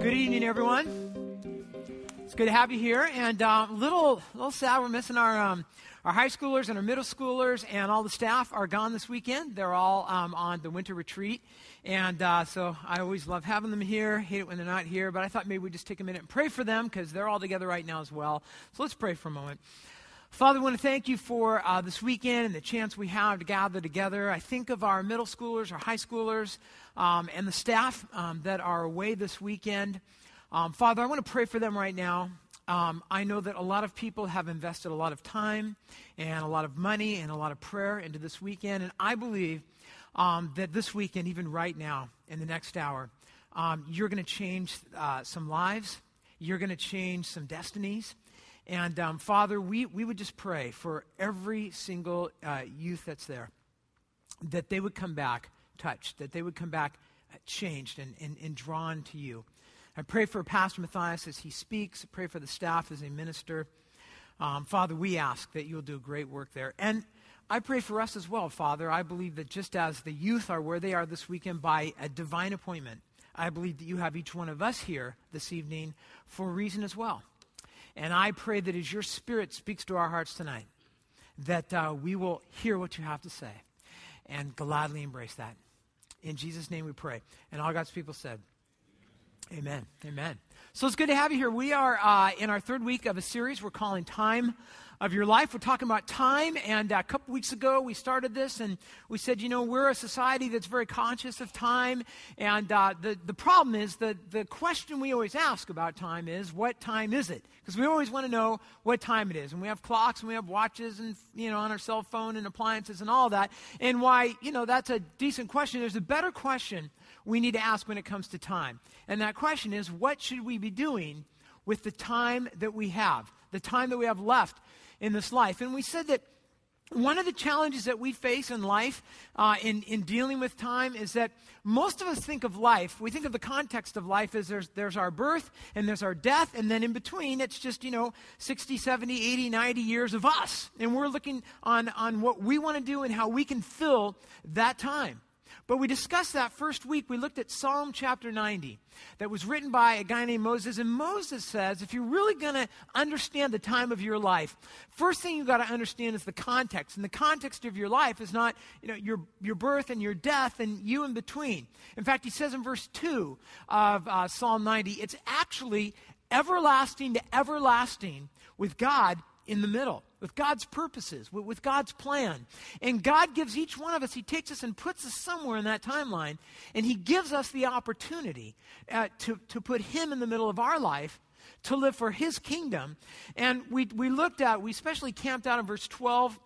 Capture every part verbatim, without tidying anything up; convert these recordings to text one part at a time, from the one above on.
Good evening, everyone. It's good to have you here. And a um, little, little sad, we're missing our um, our high schoolers and our middle schoolers, and all the staff are gone this weekend. They're all um, on the winter retreat, and uh, so I always love having them here. Hate it when they're not here, but I thought maybe we'd just take a minute and pray for them because they're all together right now as well. So let's pray for a moment. Father, we want to thank you for uh, this weekend and the chance we have to gather together. I think of our middle schoolers, our high schoolers, um, and the staff um, that are away this weekend. Um, Father, I want to pray for them right now. Um, I know that a lot of people have invested a lot of time and a lot of money and a lot of prayer into this weekend. And I believe um, that this weekend, even right now, in the next hour, um, you're going to change uh, some lives. You're going to change some destinies. And um, Father, we, we would just pray for every single uh, youth that's there, that they would come back touched, that they would come back changed and, and, and drawn to you. I pray for Pastor Matthias as he speaks. I pray for the staff as they minister. Um, Father, we ask that you'll do great work there. And I pray for us as well, Father. I believe that just as the youth are where they are this weekend by a divine appointment, I believe that you have each one of us here this evening for a reason as well. And I pray that as your Spirit speaks to our hearts tonight, that uh, we will hear what you have to say and gladly embrace that. In Jesus' name we pray. And all God's people said, amen. Amen. So it's good to have you here. We are uh, in our third week of a series we're calling Time of Your Life. We're talking about time, and a couple weeks ago we started this, and we said, you know, we're a society that's very conscious of time, and uh, the, the problem is that the question we always ask about time is, what time is it? Because we always want to know what time it is, and we have clocks, and we have watches, and, you know, on our cell phone, and appliances, and all that, and why, you know, that's a decent question. There's a better question we need to ask when it comes to time. And that question is, what should we be doing with the time that we have, the time that we have left in this life? And we said that one of the challenges that we face in life, uh, in, in dealing with time, is that most of us think of life, we think of the context of life as there's, there's our birth and there's our death, and then in between it's just, you know, sixty, seventy, eighty, ninety years of us. And we're looking on, on what we want to do and how we can fill that time. But we discussed that first week. We looked at Psalm chapter ninety that was written by a guy named Moses. And Moses says, if you're really going to understand the time of your life, first thing you've got to understand is the context. And the context of your life is not, you know, your, your birth and your death and you in between. In fact, he says in verse two of uh, Psalm ninety, it's actually everlasting to everlasting with God in the middle, with God's purposes, with God's plan. And God gives each one of us, he takes us and puts us somewhere in that timeline, and he gives us the opportunity uh, to, to put him in the middle of our life, to live for his kingdom. And we, we looked at, we especially camped out in verse twelve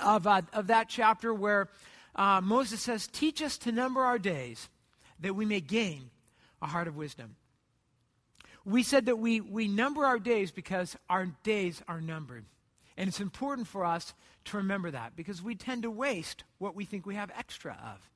of, uh, of that chapter where uh, Moses says, teach us to number our days that we may gain a heart of wisdom. We said that we, we number our days because our days are numbered. And it's important for us to remember that because we tend to waste what we think we have extra of.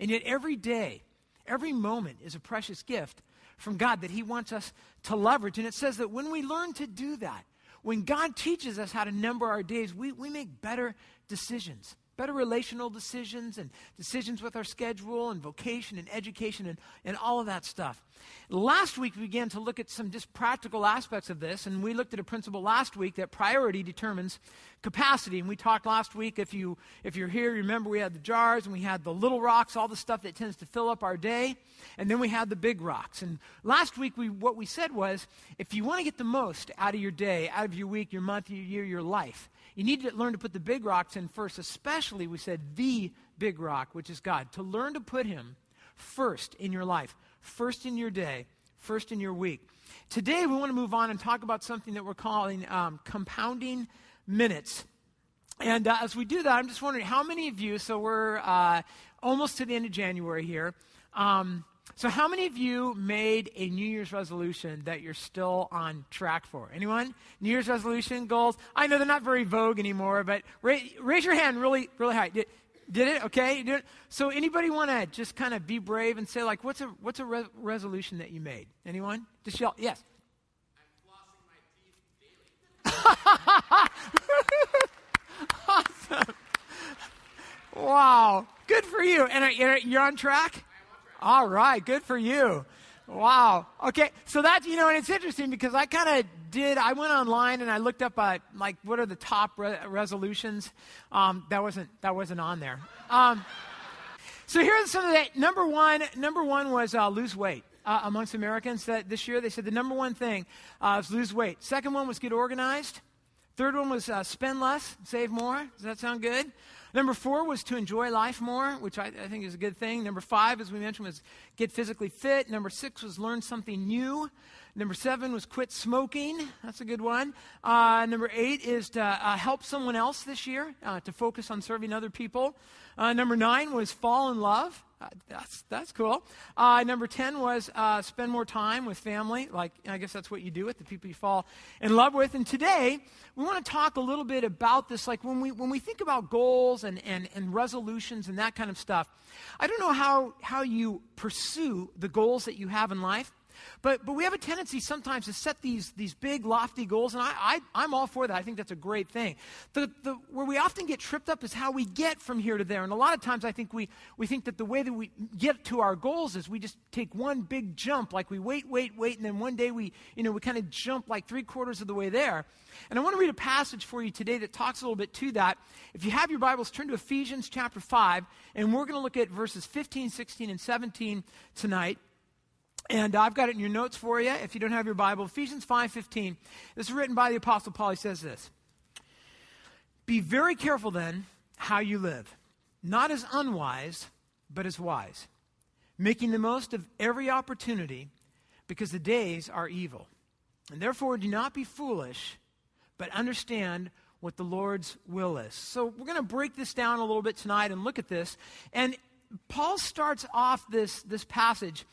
And yet every day, every moment is a precious gift from God that he wants us to leverage. And it says that when we learn to do that, when God teaches us how to number our days, we, we make better decisions, better relational decisions and decisions with our schedule and vocation and education and, and all of that stuff. Last week, we began to look at some just practical aspects of this, and we looked at a principle last week that priority determines capacity. And we talked last week, if, you, if you're here, remember we had the jars and we had the little rocks, all the stuff that tends to fill up our day, and then we had the big rocks. And last week, we, what we said was, if you want to get the most out of your day, out of your week, your month, your year, your life, you need to learn to put the big rocks in first, especially, we said, the big rock, which is God. To learn to put him first in your life, first in your day, first in your week. Today, we want to move on and talk about something that we're calling um, compounding minutes. And uh, as we do that, I'm just wondering how many of you, so we're uh, almost to the end of January here, um, so how many of you made a New Year's resolution that you're still on track for? Anyone? New Year's resolution goals? I know they're not very vogue anymore, but ra- raise your hand really, really high. Did, did it? Okay. Did it? So anybody want to just kind of be brave and say, like, what's a what's a re- resolution that you made? Anyone? Just yell. Yes. I'm flossing my teeth daily. Awesome. Wow. Good for you. And are, you're on track? All right, good for you. Wow. Okay. So that's, you know, and it's interesting because I kind of did, I went online and I looked up, uh, like, what are the top re- resolutions? Um, that wasn't, that wasn't on there. Um, so here's some of that. Number one, number one was uh, lose weight. Uh, amongst Americans that this year, they said the number one thing uh, was lose weight. Second one was get organized. Third one was uh, spend less, save more. Does that sound good? Number four was to enjoy life more, which I, I think is a good thing. Number five, as we mentioned, was get physically fit. Number six was learn something new. Number seven was quit smoking. That's a good one. Uh, number eight is to uh, help someone else this year, uh, to focus on serving other people. Uh, number nine was fall in love. Uh, that's that's cool. Uh, number ten was uh, spend more time with family. Like, I guess that's what you do with the people you fall in love with. And today, we want to talk a little bit about this. Like, when we when we think about goals and, and, and resolutions and that kind of stuff, I don't know how, how you pursue the goals that you have in life. But but we have a tendency sometimes to set these these big, lofty goals, and I, I, I'm all for that. I think that's a great thing. The, the, where we often get tripped up is how we get from here to there, and a lot of times I think we, we think that the way that we get to our goals is we just take one big jump, like we wait, wait, wait, and then one day we, you know, we kind of jump like three quarters of the way there. And I want to read a passage for you today that talks a little bit to that. If you have your Bibles, turn to Ephesians chapter five, and we're going to look at verses fifteen, sixteen, and seventeen tonight. And I've got it in your notes for you. If you don't have your Bible, Ephesians five fifteen. This is written by the Apostle Paul. He says this. Be very careful then how you live, not as unwise, but as wise, making the most of every opportunity because the days are evil. And therefore do not be foolish, but understand what the Lord's will is. So we're going to break this down a little bit tonight and look at this. And Paul starts off this, this passage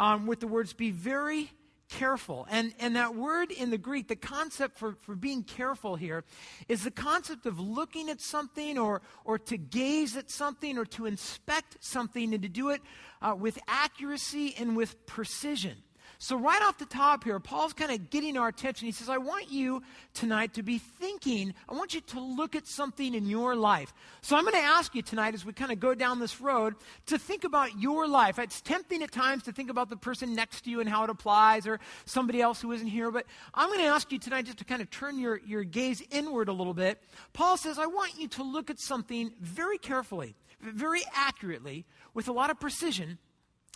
Um, with the words, be very careful. And and that word in the Greek, the concept for, for being careful here is the concept of looking at something or or to gaze at something or to inspect something and to do it uh, with accuracy and with precision. So right off the top here, Paul's kind of getting our attention. He says, I want you tonight to be thinking, I want you to look at something in your life. So I'm going to ask you tonight as we kind of go down this road to think about your life. It's tempting at times to think about the person next to you and how it applies or somebody else who isn't here. But I'm going to ask you tonight just to kind of turn your, your gaze inward a little bit. Paul says, I want you to look at something very carefully, very accurately, with a lot of precision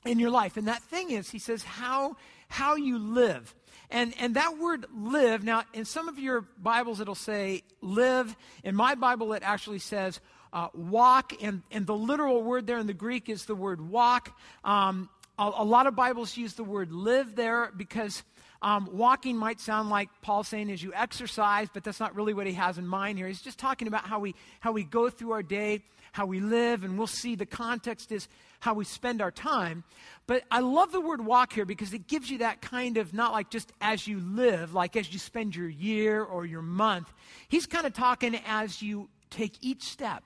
in your life. And that thing is, he says, how how you live. And and that word live, now in some of your Bibles it'll say live. In my Bible it actually says uh, walk. And, and the literal word there in the Greek is the word walk. Um, a, a lot of Bibles use the word live there because Um, walking might sound like Paul saying as you exercise, but that's not really what he has in mind here. He's just talking about how we how we go through our day, how we live, and we'll see the context is how we spend our time. But I love the word walk here because it gives you that kind of, not like just as you live, like as you spend your year or your month. He's kind of talking as you take each step,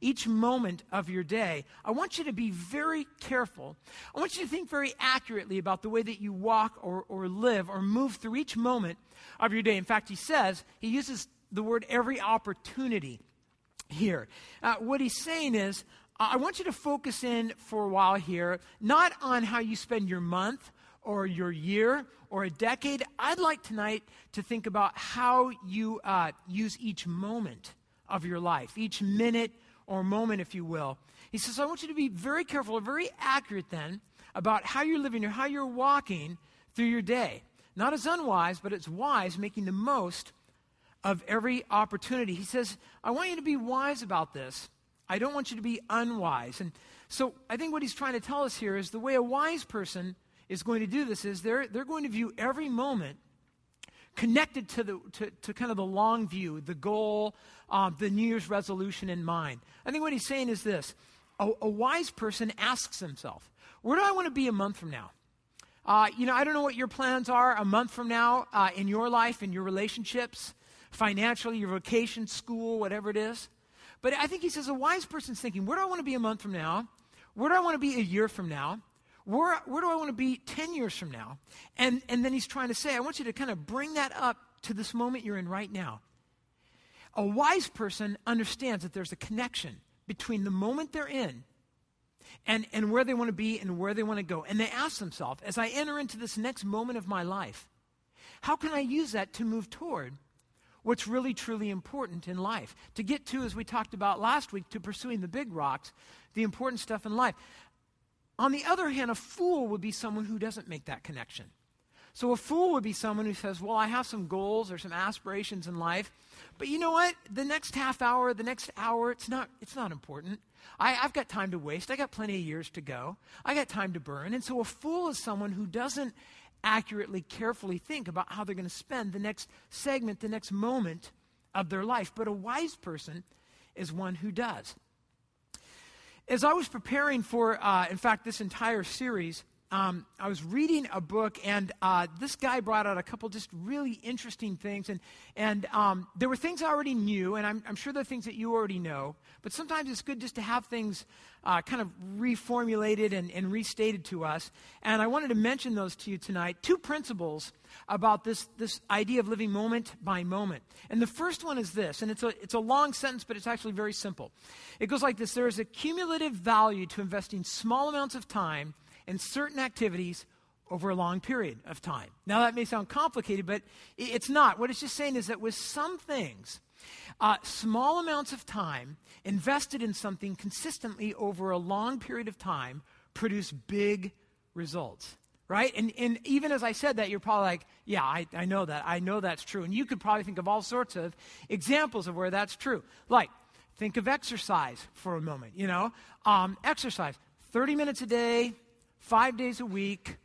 each moment of your day. I want you to be very careful. I want you to think very accurately about the way that you walk or, or live or move through each moment of your day. In fact, he says, he uses the word every opportunity here. Uh, what he's saying is, I want you to focus in for a while here, not on how you spend your month or your year or a decade. I'd like tonight to think about how you uh, use each moment of your life, each minute or moment, if you will. He says, I want you to be very careful, very accurate then, about how you're living or how you're walking through your day. Not as unwise, but as wise, making the most of every opportunity. He says, I want you to be wise about this. I don't want you to be unwise. And so I think what he's trying to tell us here is the way a wise person is going to do this is they're, they're going to view every moment connected to the to, to kind of the long view, the goal, um, the New Year's resolution in mind. I think what he's saying is this. A, a wise person asks himself, where do I want to be a month from now? Uh, you know, I don't know what your plans are a month from now uh, in your life, in your relationships, financially, your vocation, school, whatever it is. But I think he says a wise person's thinking, where do I want to be a month from now? Where do I want to be a year from now? Where, where do I want to be ten years from now? And, and then he's trying to say, I want you to kind of bring that up to this moment you're in right now. A wise person understands that there's a connection between the moment they're in and, and where they want to be and where they want to go. And they ask themselves, as I enter into this next moment of my life, how can I use that to move toward what's really, truly important in life? To get to, as we talked about last week, to pursuing the big rocks, the important stuff in life. On the other hand, a fool would be someone who doesn't make that connection. So a fool would be someone who says, well, I have some goals or some aspirations in life, but you know what? The next half hour, the next hour, it's not it's not important. I, I've got time to waste. I got plenty of years to go. I got time to burn. And so a fool is someone who doesn't accurately, carefully think about how they're going to spend the next segment, the next moment of their life. But a wise person is one who does. As I was preparing for, uh, in fact, this entire series, Um, I was reading a book, and uh, this guy brought out a couple just really interesting things. And, and um, there were things I already knew, and I'm, I'm sure there are things that you already know. But sometimes it's good just to have things uh, kind of reformulated and, and restated to us. And I wanted to mention those to you tonight, two principles about this, this idea of living moment by moment. And the first one is this, and it's a, it's a long sentence, but it's actually very simple. It goes like this. There is a cumulative value to investing small amounts of time and certain activities over a long period of time. Now, that may sound complicated, but it's not. What it's just saying is that with some things, uh, small amounts of time invested in something consistently over a long period of time produce big results, right? And, and even as I said that, you're probably like, yeah, I, I know that. I know that's true. And you could probably think of all sorts of examples of where that's true. Like, think of exercise for a moment, you know? Um, exercise, thirty minutes a day, five days a week,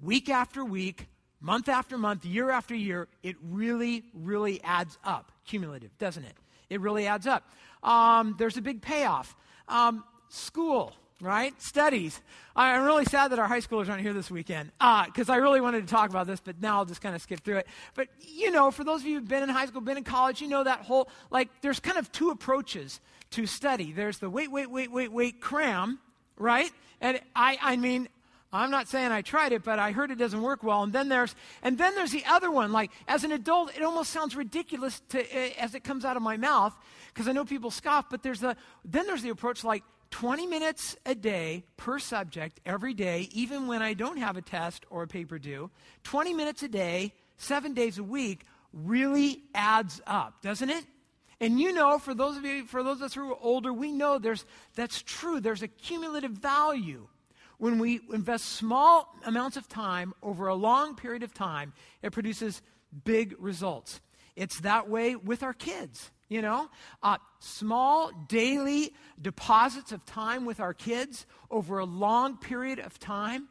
week after week, month after month, year after year. It really, really adds up. Cumulative, doesn't it? It really adds up. Um, there's a big payoff. Um, school, right? Studies. I, I'm really sad that our high schoolers aren't here this weekend because uh, I really wanted to talk about this, but now I'll just kind of skip through it. But, you know, for those of you who've been in high school, been in college, you know that whole, like, there's kind of two approaches to study. There's the wait, wait, wait, wait, wait, cram, right? And I, I mean, I'm not saying I tried it, but I heard it doesn't work well. And then there's, and then there's the other one. Like, as an adult, it almost sounds ridiculous to, uh, as it comes out of my mouth, because I know people scoff. But there's the, then there's the approach like twenty minutes a day per subject every day, even when I don't have a test or a paper due. twenty minutes a day, seven days a week, really adds up, doesn't it? And you know, for those of you, for those of us who are older, we know there's that's true. There's a cumulative value. When we invest small amounts of time over a long period of time, it produces big results. It's that way with our kids, you know? Uh, small daily deposits of time with our kids over a long period of time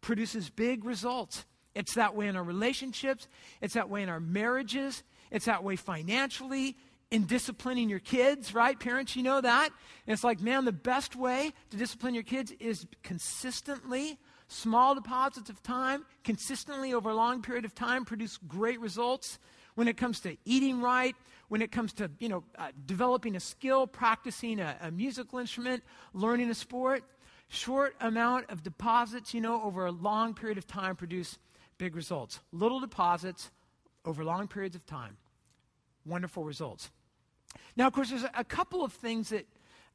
produces big results. It's that way in our relationships. It's that way in our marriages. It's that way financially. In disciplining your kids, right? Parents, you know that. And it's like, man, the best way to discipline your kids is consistently, small deposits of time, consistently over a long period of time produce great results when it comes to eating right, when it comes to, you know, uh, developing a skill, practicing a, a musical instrument, learning a sport. Short amount of deposits, you know, over a long period of time produce big results. Little deposits over long periods of time. Wonderful results. Now, of course, there's a couple of things that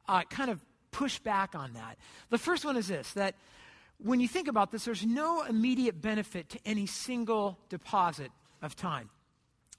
uh, kind of push back on that. The first one is this, that when you think about this, there's no immediate benefit to any single deposit of time.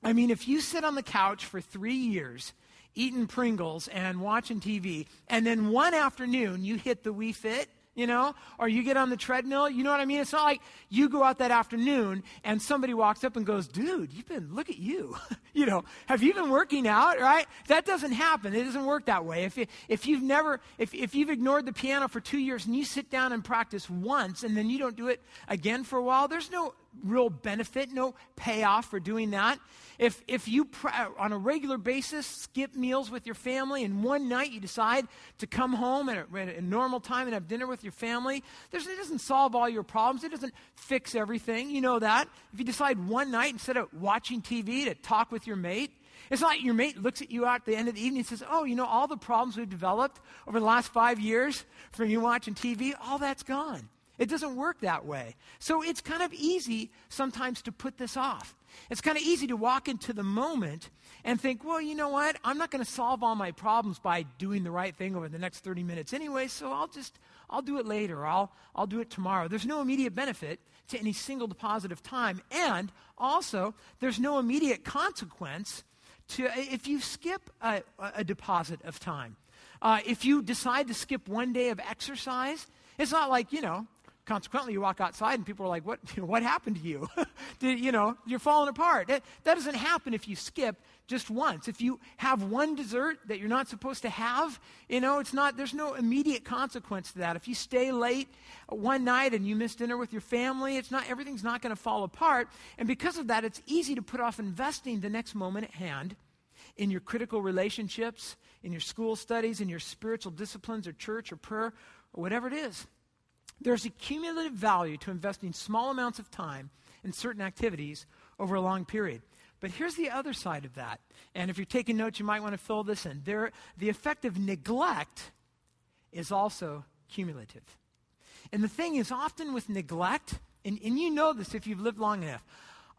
I mean, if you sit on the couch for three years, eating Pringles and watching T V, and then one afternoon you hit the Wii Fit, you know, or you get on the treadmill, you know what I mean? It's not like you go out that afternoon and somebody walks up and goes, dude, you've been, look at you, you know, have you been working out, right? That doesn't happen. It doesn't work that way. If, you, if you've never, if, if you've ignored the piano for two years and you sit down and practice once and then you don't do it again for a while, there's no real benefit, no payoff for doing that. If if you, pra- on a regular basis, skip meals with your family and one night you decide to come home at a, at a normal time and have dinner with your family, there's, it doesn't solve all your problems. It doesn't fix everything. You know that. If you decide one night instead of watching T V to talk with your mate, it's not like your mate looks at you out at the end of the evening and says, oh, you know, all the problems we've developed over the last five years from you watching T V, all that's gone. It doesn't work that way. So it's kind of easy sometimes to put this off. It's kind of easy to walk into the moment and think, well, you know what? I'm not going to solve all my problems by doing the right thing over the next thirty minutes anyway, so I'll just, I'll do it later, or I'll, I'll do it tomorrow. There's no immediate benefit to any single deposit of time, and also there's no immediate consequence to if you skip a, a deposit of time. Uh, if you decide to skip one day of exercise, it's not like, you know, consequently, you walk outside and people are like, what, what happened to you? Did, you know, you're falling apart. That, that doesn't happen if you skip just once. If you have one dessert that you're not supposed to have, you know, it's not, there's no immediate consequence to that. If you stay late one night and you miss dinner with your family, it's not, everything's not going to fall apart. And because of that, it's easy to put off investing the next moment at hand in your critical relationships, in your school studies, in your spiritual disciplines or church or prayer or whatever it is. There's a cumulative value to investing small amounts of time in certain activities over a long period. But here's the other side of that. And if you're taking notes, you might want to fill this in. There, the effect of neglect is also cumulative. And the thing is, often with neglect, and, and you know this if you've lived long enough,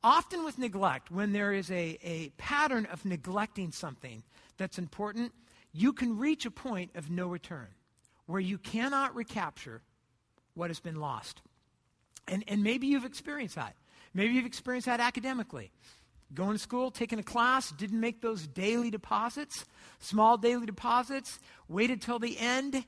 often with neglect, when there is a, a pattern of neglecting something that's important, you can reach a point of no return where you cannot recapture what has been lost. And and maybe you've experienced that. Maybe you've experienced that academically. Going to school, taking a class, didn't make those daily deposits, small daily deposits, waited till the end,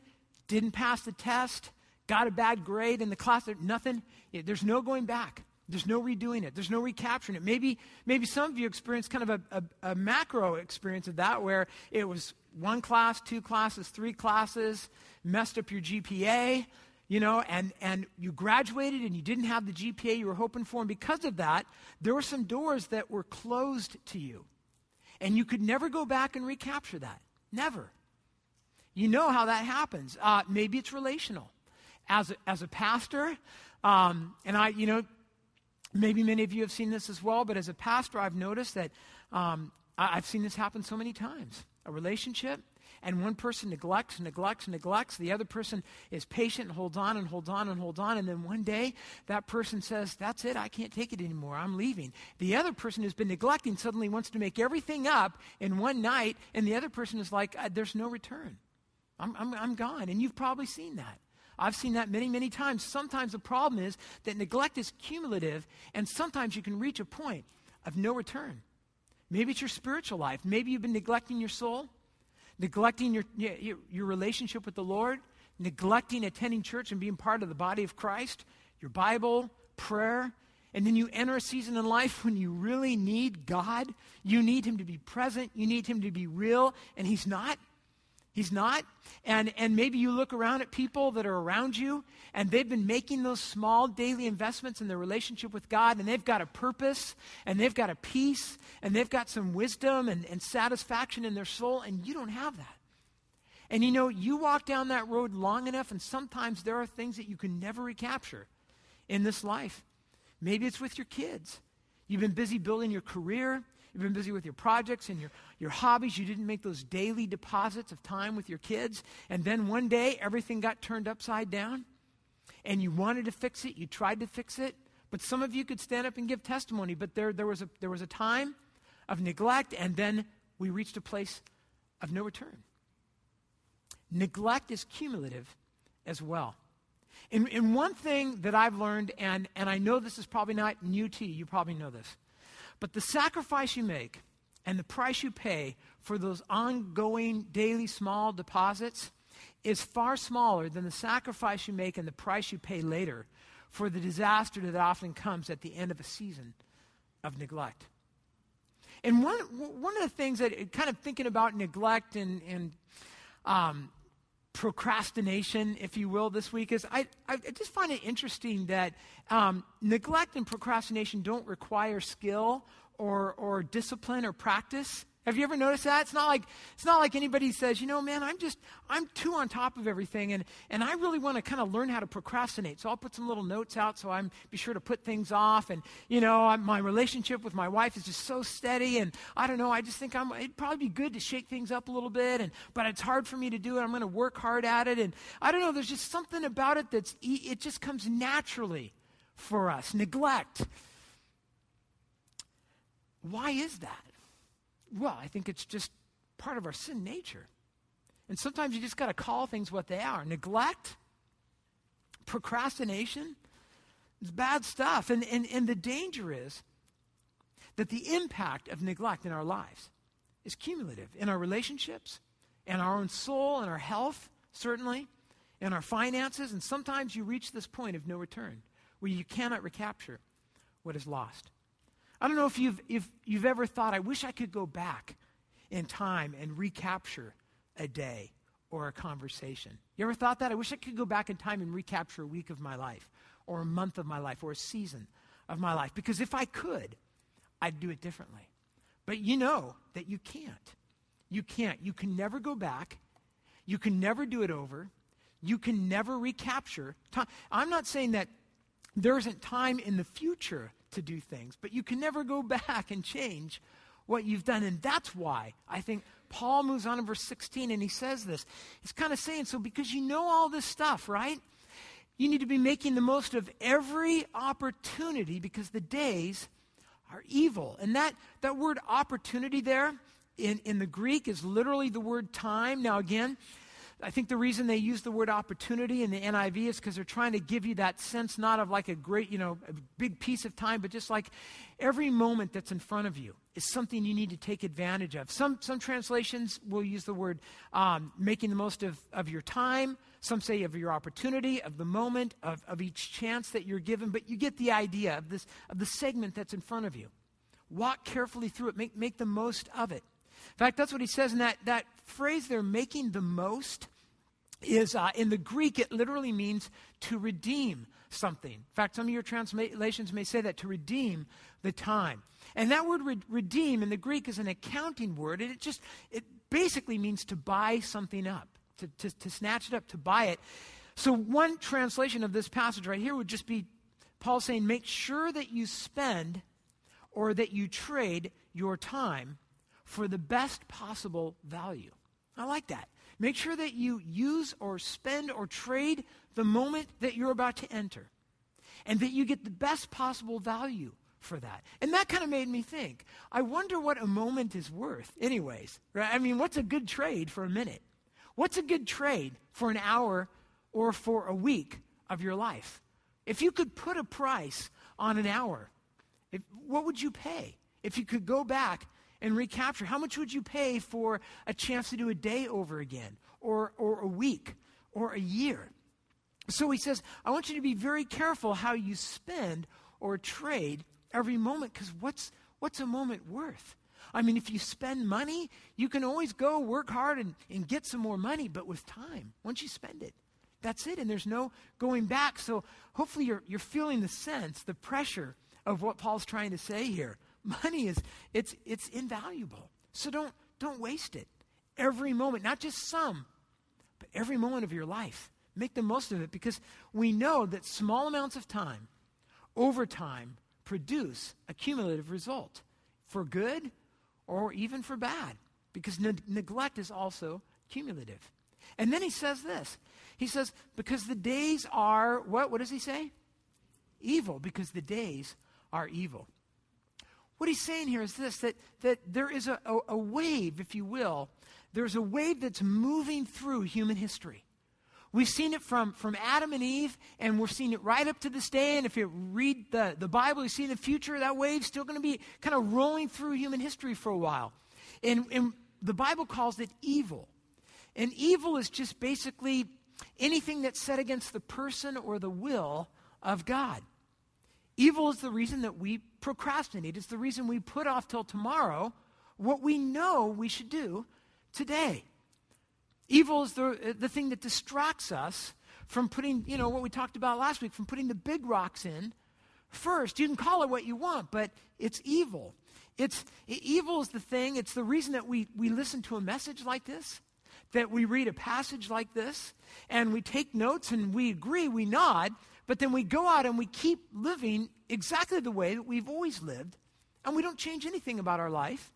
didn't pass the test, got a bad grade in the class, there, nothing, there's no going back. There's no redoing it. There's no recapturing it. Maybe maybe some of you experienced kind of a, a, a macro experience of that where it was one class, two classes, three classes, messed up your G P A, you know, and, and you graduated and you didn't have the G P A you were hoping for, and because of that, there were some doors that were closed to you. And you could never go back and recapture that. Never. You know how that happens. Uh, maybe it's relational. As a, as a pastor, um, and I, you know, maybe many of you have seen this as well, but as a pastor, I've noticed that um, I, I've seen this happen so many times. A relationship, and one person neglects, neglects, neglects. The other person is patient and holds on and holds on and holds on. And then one day, that person says, that's it, I can't take it anymore, I'm leaving. The other person who's been neglecting suddenly wants to make everything up in one night. And the other person is like, there's no return. I'm, I'm, I'm gone. And you've probably seen that. I've seen that many, many times. Sometimes the problem is that neglect is cumulative, and sometimes you can reach a point of no return. Maybe it's your spiritual life. Maybe you've been neglecting your soul, neglecting your, your your relationship with the Lord, neglecting attending church and being part of the body of Christ, your Bible, prayer, and then you enter a season in life when you really need God. You need Him to be present. You need Him to be real, and He's not. He's not. And, and maybe you look around at people that are around you, and they've been making those small daily investments in their relationship with God, and they've got a purpose, and they've got a peace, and they've got some wisdom and, and satisfaction in their soul, and you don't have that. And you know, you walk down that road long enough, and sometimes there are things that you can never recapture in this life. Maybe it's with your kids. You've been busy building your career. You've been busy with your projects and your, your hobbies. You didn't make those daily deposits of time with your kids. And then one day, everything got turned upside down. And you wanted to fix it. You tried to fix it. But some of you could stand up and give testimony. But there, there was a, there was a time of neglect, and then we reached a place of no return. Neglect is cumulative as well. And, and one thing that I've learned, and, and I know this is probably not new to you. You probably know this. But the sacrifice you make and the price you pay for those ongoing daily small deposits is far smaller than the sacrifice you make and the price you pay later for the disaster that often comes at the end of a season of neglect. And one one of the things that, kind of thinking about neglect and, and um, procrastination, if you will, this week is I, I just find it interesting that um, neglect and procrastination don't require skill or or discipline or practice. Have you ever noticed that? It's not like it's not like anybody says, you know, man, I'm just I'm too on top of everything, and and I really want to kind of learn how to procrastinate. So I'll put some little notes out, so I'm be sure to put things off. And you know, I'm, my relationship with my wife is just so steady, and I don't know. I just think I'm it'd probably be good to shake things up a little bit, and but it's hard for me to do it. I'm going to work hard at it, and I don't know. There's just something about it that's it just comes naturally for us. Neglect. Why is that? Well, I think it's just part of our sin nature. And sometimes you just got to call things what they are. Neglect, procrastination, it's bad stuff. And, and, and the danger is that the impact of neglect in our lives is cumulative in our relationships, in our own soul, in our health, certainly, in our finances. And sometimes you reach this point of no return where you cannot recapture what is lost. I don't know if you've, if you've ever thought, I wish I could go back in time and recapture a day or a conversation. You ever thought that? I wish I could go back in time and recapture a week of my life or a month of my life or a season of my life. Because if I could, I'd do it differently. But you know that you can't. You can't. You can never go back. You can never do it over. You can never recapture time. I'm not saying that there isn't time in the future to do things, but you can never go back and change what you've done. And that's why I think Paul moves on in verse sixteen and he says this. He's kind of saying, so because you know all this stuff, right? You need to be making the most of every opportunity because the days are evil. And that, that word opportunity there in, in the Greek is literally the word time. Now again, I think the reason they use the word opportunity in the N I V is because they're trying to give you that sense not of like a great, you know, a big piece of time, but just like every moment that's in front of you is something you need to take advantage of. Some some translations will use the word um, making the most of, of your time. Some say of your opportunity, of the moment, of, of each chance that you're given. But you get the idea of this of the segment that's in front of you. Walk carefully through it. Make, make the most of it. In fact, that's what he says in that, that phrase there, making the most, is uh, in the Greek, it literally means to redeem something. In fact, some of your translations may say that, to redeem the time. And that word re- redeem in the Greek is an accounting word, and it just, it basically means to buy something up, to, to, to snatch it up, to buy it. So one translation of this passage right here would just be Paul saying, make sure that you spend or that you trade your time for the best possible value. I like that. Make sure that you use or spend or trade the moment that you're about to enter and that you get the best possible value for that. And that kind of made me think, I wonder what a moment is worth anyways, right? I mean, what's a good trade for a minute? What's a good trade for an hour or for a week of your life? If you could put a price on an hour, if, what would you pay? If you could go back and recapture, how much would you pay for a chance to do a day over again, or or a week, or a year? So he says, I want you to be very careful how you spend or trade every moment, because what's what's a moment worth? I mean, if you spend money, you can always go work hard and, and get some more money, but with time, once you spend it, that's it, and there's no going back. So hopefully you're you're feeling the sense, the pressure of what Paul's trying to say here. Money is, it's it's invaluable. So don't don't waste it. Every moment, not just some, but every moment of your life. Make the most of it because we know that small amounts of time, over time, produce a cumulative result for good or even for bad because ne- neglect is also cumulative. And then he says this. He says, because the days are, what? What does he say? Evil, because the days are evil. What he's saying here is this, that, that there is a, a, a wave, if you will. There's a wave that's moving through human history. We've seen it from, from Adam and Eve, and we're seeing it right up to this day. And if you read the, the Bible, you see in the future, that wave's still going to be kind of rolling through human history for a while. And, and the Bible calls it evil. And evil is just basically anything that's set against the person or the will of God. Evil is the reason that we procrastinate. It's the reason we put off till tomorrow what we know we should do today. Evil is the, the thing that distracts us from putting, you know, what we talked about last week, from putting the big rocks in first. You can call it what you want, but it's evil. It's evil is the thing. It's the reason that we, we listen to a message like this, that we read a passage like this, and we take notes and we agree, we nod, but then we go out and we keep living exactly the way that we've always lived, and we don't change anything about our life,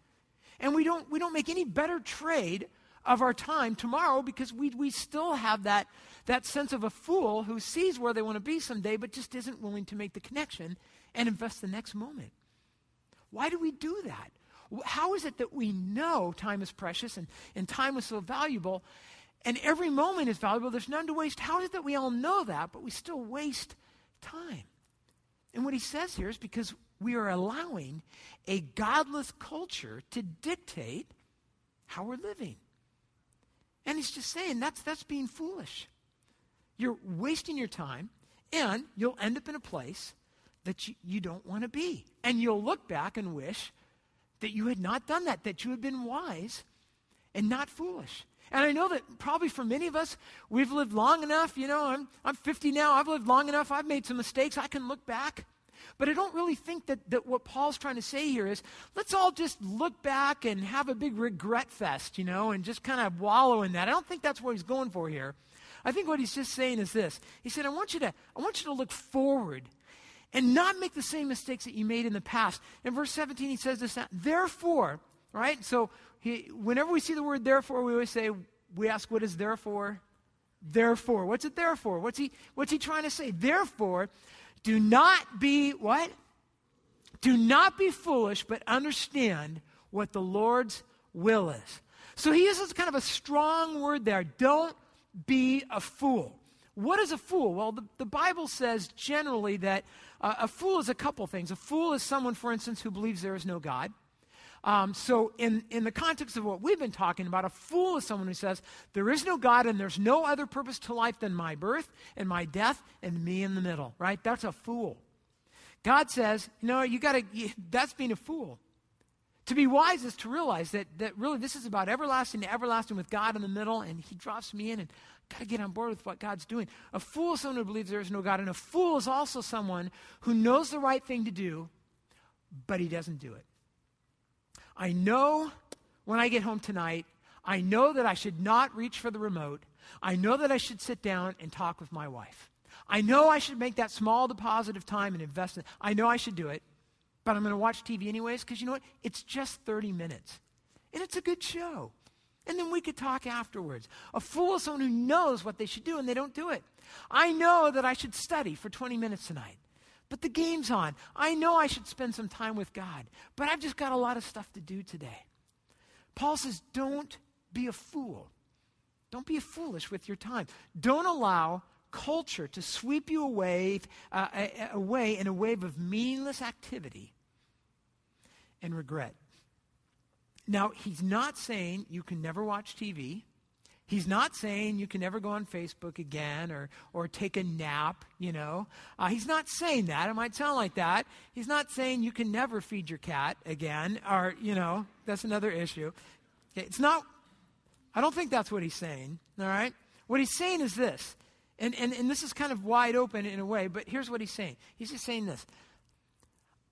and we don't we don't make any better trade of our time tomorrow because we we still have that, that sense of a fool who sees where they want to be someday but just isn't willing to make the connection and invest the next moment. Why do we do that? How is it that we know time is precious and, and time is so valuable, and every moment is valuable, there's none to waste? How is it that we all know that, but we still waste time? And what he says here is because we are allowing a godless culture to dictate how we're living. And he's just saying that's that's being foolish. You're wasting your time, and you'll end up in a place that you, you don't want to be. And you'll look back and wish that you had not done that, that you had been wise and not foolish. And I know that probably for many of us, we've lived long enough. You know, I'm I'm fifty now. I've lived long enough. I've made some mistakes. I can look back. But I don't really think that, that what Paul's trying to say here is, let's all just look back and have a big regret fest, you know, and just kind of wallow in that. I don't think that's what he's going for here. I think what he's just saying is this. He said, I want you to, I want you to look forward and not make the same mistakes that you made in the past. In verse seventeen, he says this, therefore, right? So he, whenever we see the word therefore, we always say, we ask, what is therefore? Therefore. What's it there for? What's he, what's he trying to say? Therefore, do not be, what? Do not be foolish, but understand what the Lord's will is. So he uses kind of a strong word there. Don't be a fool. What is a fool? Well, the, the Bible says generally that uh, a fool is a couple things. A fool is someone, for instance, who believes there is no God. Um, so in, in the context of what we've been talking about, a fool is someone who says, there is no God and there's no other purpose to life than my birth and my death and me in the middle, right? That's a fool. God says, no, you gotta, you, that's being a fool. To be wise is to realize that, that really this is about everlasting to everlasting with God in the middle, and he drops me in and I've got to get on board with what God's doing. A fool is someone who believes there is no God, and a fool is also someone who knows the right thing to do, but he doesn't do it. I know when I get home tonight, I know that I should not reach for the remote. I know that I should sit down and talk with my wife. I know I should make that small deposit of time and invest in it. I know I should do it, but I'm going to watch T V anyways because you know what? It's just thirty minutes, and it's a good show. And then we could talk afterwards. A fool is someone who knows what they should do, and they don't do it. I know that I should study for twenty minutes tonight. But the game's on. I know I should spend some time with God, but I've just got a lot of stuff to do today. Paul says, don't be a fool. Don't be foolish with your time. Don't allow culture to sweep you away, uh, away in a wave of meaningless activity and regret. Now, he's not saying you can never watch T V. He's not saying you can never go on Facebook again or or take a nap, you know. Uh, he's not saying that. It might sound like that. He's not saying you can never feed your cat again or, you know, that's another issue. It's not, I don't think that's what he's saying, all right? What he's saying is this, and, and, and this is kind of wide open in a way, but here's what he's saying. He's just saying this.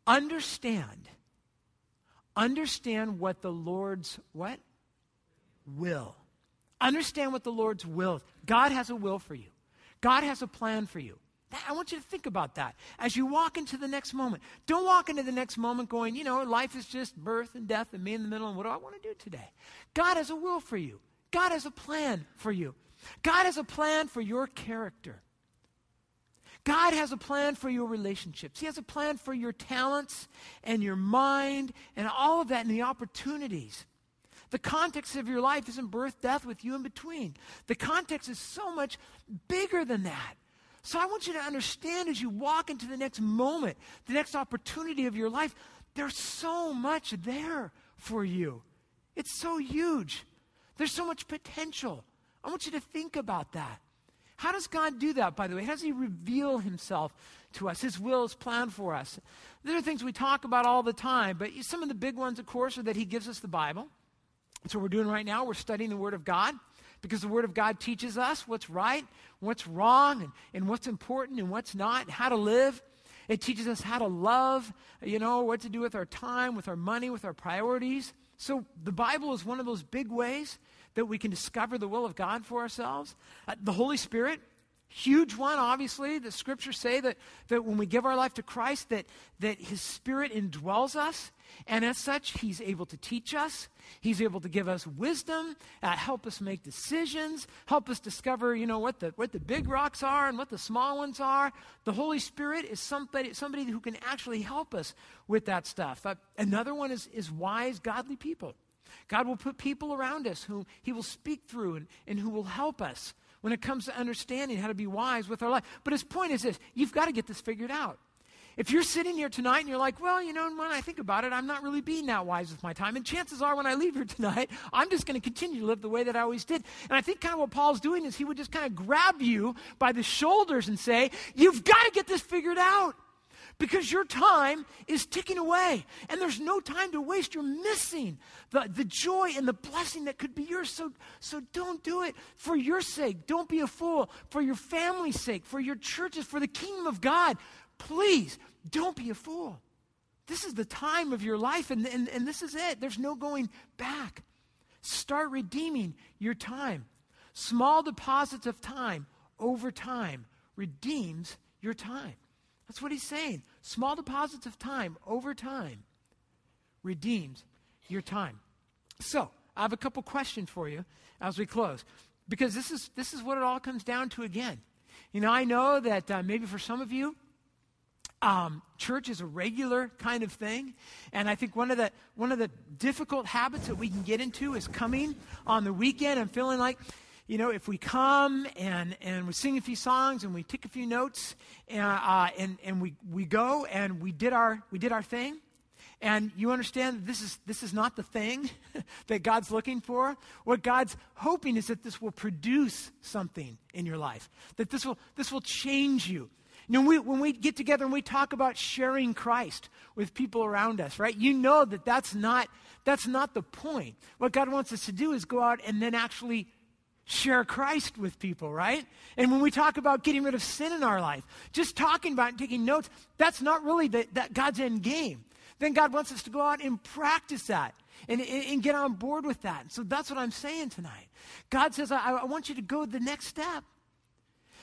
Understand. Understand what the Lord's, what? Will. Understand what the Lord's will is. God has a will for you. God has a plan for you. That, I want you to think about that as you walk into the next moment. Don't walk into the next moment going, you know, life is just birth and death and me in the middle and what do I want to do today? God has a will for you. God has a plan for you. God has a plan for your character. God has a plan for your relationships. He has a plan for your talents and your mind and all of that and the opportunities. The context of your life isn't birth, death with you in between. The context is so much bigger than that. So I want you to understand as you walk into the next moment, the next opportunity of your life, there's so much there for you. It's so huge. There's so much potential. I want you to think about that. How does God do that, by the way? How does he reveal himself to us? His will is planned for us. There are things we talk about all the time, but some of the big ones, of course, are that he gives us the Bible. That's what we're doing right now. We're studying the Word of God because the Word of God teaches us what's right, what's wrong, and, and what's important and what's not, how to live. It teaches us how to love, you know, what to do with our time, with our money, with our priorities. So the Bible is one of those big ways that we can discover the will of God for ourselves. Uh, the Holy Spirit, Huge one, obviously. The scriptures say that, that when we give our life to Christ, that, that his Spirit indwells us. And as such, he's able to teach us. He's able to give us wisdom, uh, help us make decisions, help us discover, you know, what the what the big rocks are and what the small ones are. The Holy Spirit is somebody somebody who can actually help us with that stuff. Uh, another one is, is wise, godly people. God will put people around us whom he will speak through and, and who will help us when it comes to understanding how to be wise with our life. But his point is this: you've got to get this figured out. If you're sitting here tonight and you're like, well, you know, when I think about it, I'm not really being that wise with my time. And chances are when I leave here tonight, I'm just going to continue to live the way that I always did. And I think kind of what Paul's doing is he would just kind of grab you by the shoulders and say, you've got to get this figured out because your time is ticking away and there's no time to waste. You're missing the, the joy and the blessing that could be yours. So, so don't do it for your sake. Don't be a fool. For your family's sake, for your churches, for the kingdom of God. Please, don't be a fool. This is the time of your life, and, and, and this is it. There's no going back. Start redeeming your time. Small deposits of time over time redeems your time. That's what he's saying. Small deposits of time over time redeems your time. So, I have a couple questions for you as we close, because this is, this is what it all comes down to again. You know, I know that uh, maybe for some of you, Um, church is a regular kind of thing, and I think one of the one of the difficult habits that we can get into is coming on the weekend and feeling like, you know, if we come and and we sing a few songs and we take a few notes and uh, and and we we go and we did our we did our thing. And you understand that this is, this is not the thing that God's looking for. What God's hoping is that this will produce something in your life, that this will, this will change you. You know, we, when we get together and we talk about sharing Christ with people around us, right? You know that that's not, that's not the point. What God wants us to do is go out and then actually share Christ with people, right? And when we talk about getting rid of sin in our life, just talking about it and taking notes, that's not really the, that God's end game. Then God wants us to go out and practice that and, and, and get on board with that. And so that's what I'm saying tonight. God says, I, I want you to go the next step.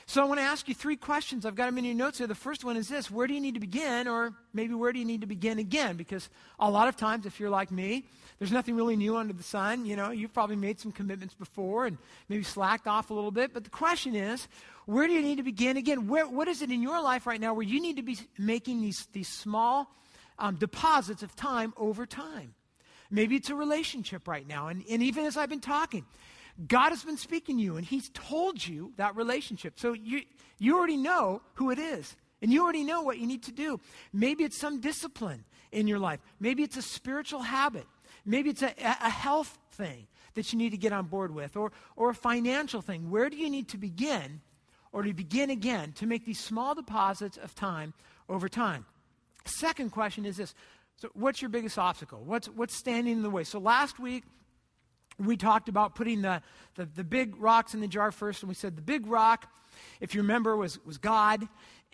So I want to ask you three questions. I've got them in your notes here. The first one is this: where do you need to begin? Or maybe where do you need to begin again? Because a lot of times, if you're like me, there's nothing really new under the sun. You know, you've probably made some commitments before and maybe slacked off a little bit. But the question is, where do you need to begin again? Where, what is it in your life right now where you need to be making these, these small Um, deposits of time over time? Maybe it's a relationship right now. And, and even as I've been talking, God has been speaking to you and he's told you that relationship. So you, you already know who it is and you already know what you need to do. Maybe it's some discipline in your life. Maybe it's a spiritual habit. Maybe it's a, a health thing that you need to get on board with, or, or a financial thing. Where do you need to begin or to begin again to make these small deposits of time over time? Second question is this: so what's your biggest obstacle? What's what's standing in the way? So last week we talked about putting the, the, the big rocks in the jar first, and we said the big rock, if you remember, was, was God.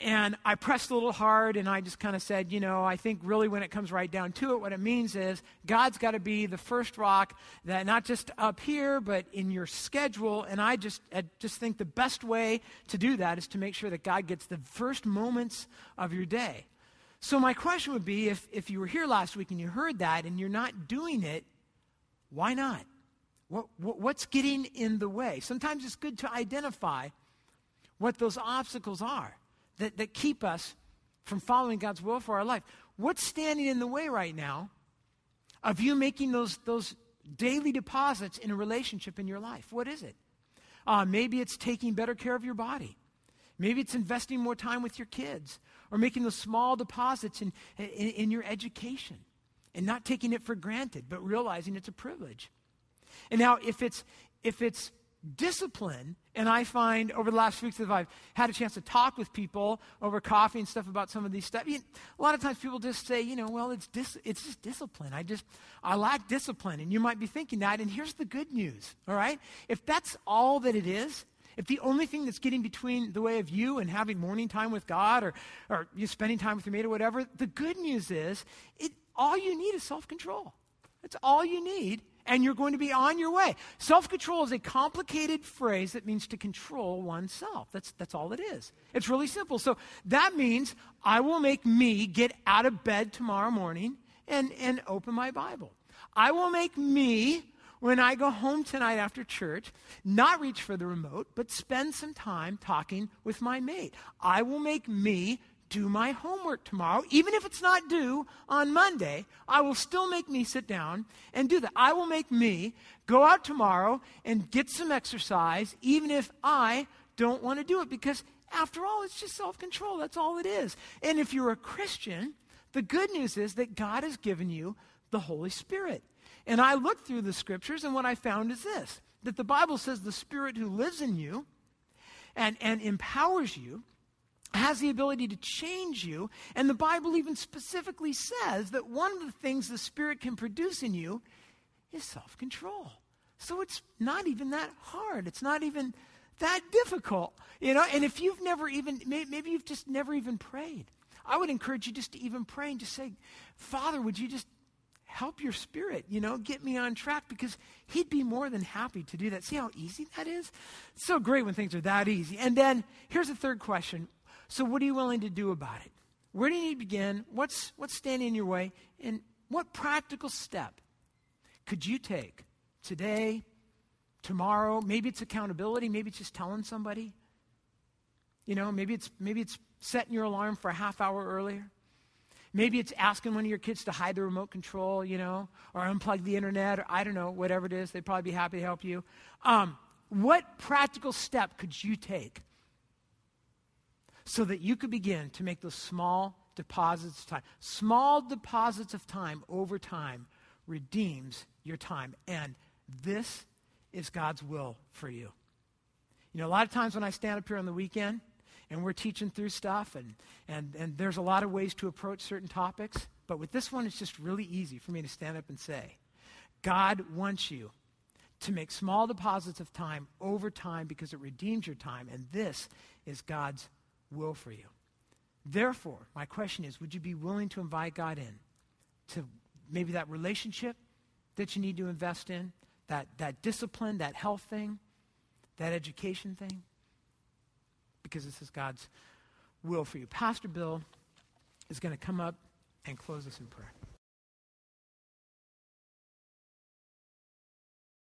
And I pressed a little hard, and I just kind of said, you know, I think really when it comes right down to it, what it means is God's got to be the first rock, that not just up here, but in your schedule. And I just I just think the best way to do that is to make sure that God gets the first moments of your day. So my question would be, if, if you were here last week and you heard that and you're not doing it, why not? What, what, what's getting in the way? Sometimes it's good to identify what those obstacles are that, that keep us from following God's will for our life. What's standing in the way right now of you making those, those daily deposits in a relationship in your life? What is it? Uh, maybe it's taking better care of your body. Maybe it's investing more time with your kids, or making those small deposits in, in, in your education and not taking it for granted, but realizing it's a privilege. And now if it's, if it's discipline, and I find over the last weeks that I've had a chance to talk with people over coffee and stuff about some of these stuff, you know, a lot of times people just say, you know, well, it's dis- it's just discipline. I just, I lack discipline. And you might be thinking that, and here's the good news, all right? If that's all that it is, if the only thing that's getting between the way of you and having morning time with God, or, or you spending time with your mate or whatever, the good news is it, all you need is self-control. That's all you need. and you're going to be on your way. Self-control is a complicated phrase that means to control oneself. That's, that's all it is. It's really simple. So that means I will make me get out of bed tomorrow morning and, and open my Bible. I will make me, when I go home tonight after church, not reach for the remote, but spend some time talking with my mate. I will make me do my homework tomorrow. Even if it's not due on Monday, I will still make me sit down and do that. I will make me go out tomorrow and get some exercise, even if I don't want to do it, because after all, it's just self-control. That's all it is. And if you're a Christian, the good news is that God has given you the Holy Spirit. And I looked through the scriptures, and what I found is this, that the Bible says the Spirit who lives in you and, and empowers you has the ability to change you. And the Bible even specifically says that one of the things the Spirit can produce in you is self-control. So it's not even that hard. It's not even that difficult, you know. And if you've never even, maybe you've just never even prayed, I would encourage you just to even pray and just say, Father, would you just help your Spirit, you know, get me on track, because he'd be more than happy to do that. See how easy that is? It's so great when things are that easy. And then here's the third question. So what are you willing to do about it? Where do you need to begin? What's, what's standing in your way? And what practical step could you take today, tomorrow? Maybe it's accountability. Maybe it's just telling somebody. You know, maybe it's maybe it's setting your alarm for a half hour earlier. Maybe it's asking one of your kids to hide the remote control, you know, or unplug the internet, or I don't know, whatever it is. They'd probably be happy to help you. Um, what practical step could you take so that you could begin to make those small deposits of time? Small deposits of time over time redeems your time. And this is God's will for you. You know, a lot of times when I stand up here on the weekend, and we're teaching through stuff, and, and, and there's a lot of ways to approach certain topics. But with this one, it's just really easy for me to stand up and say, God wants you to make small deposits of time over time because it redeems your time, and this is God's will for you. Therefore, my question is, would you be willing to invite God in to maybe that relationship that you need to invest in, that, that discipline, that health thing, that education thing? Because this is God's will for you. Pastor Bill is going to come up and close us in prayer.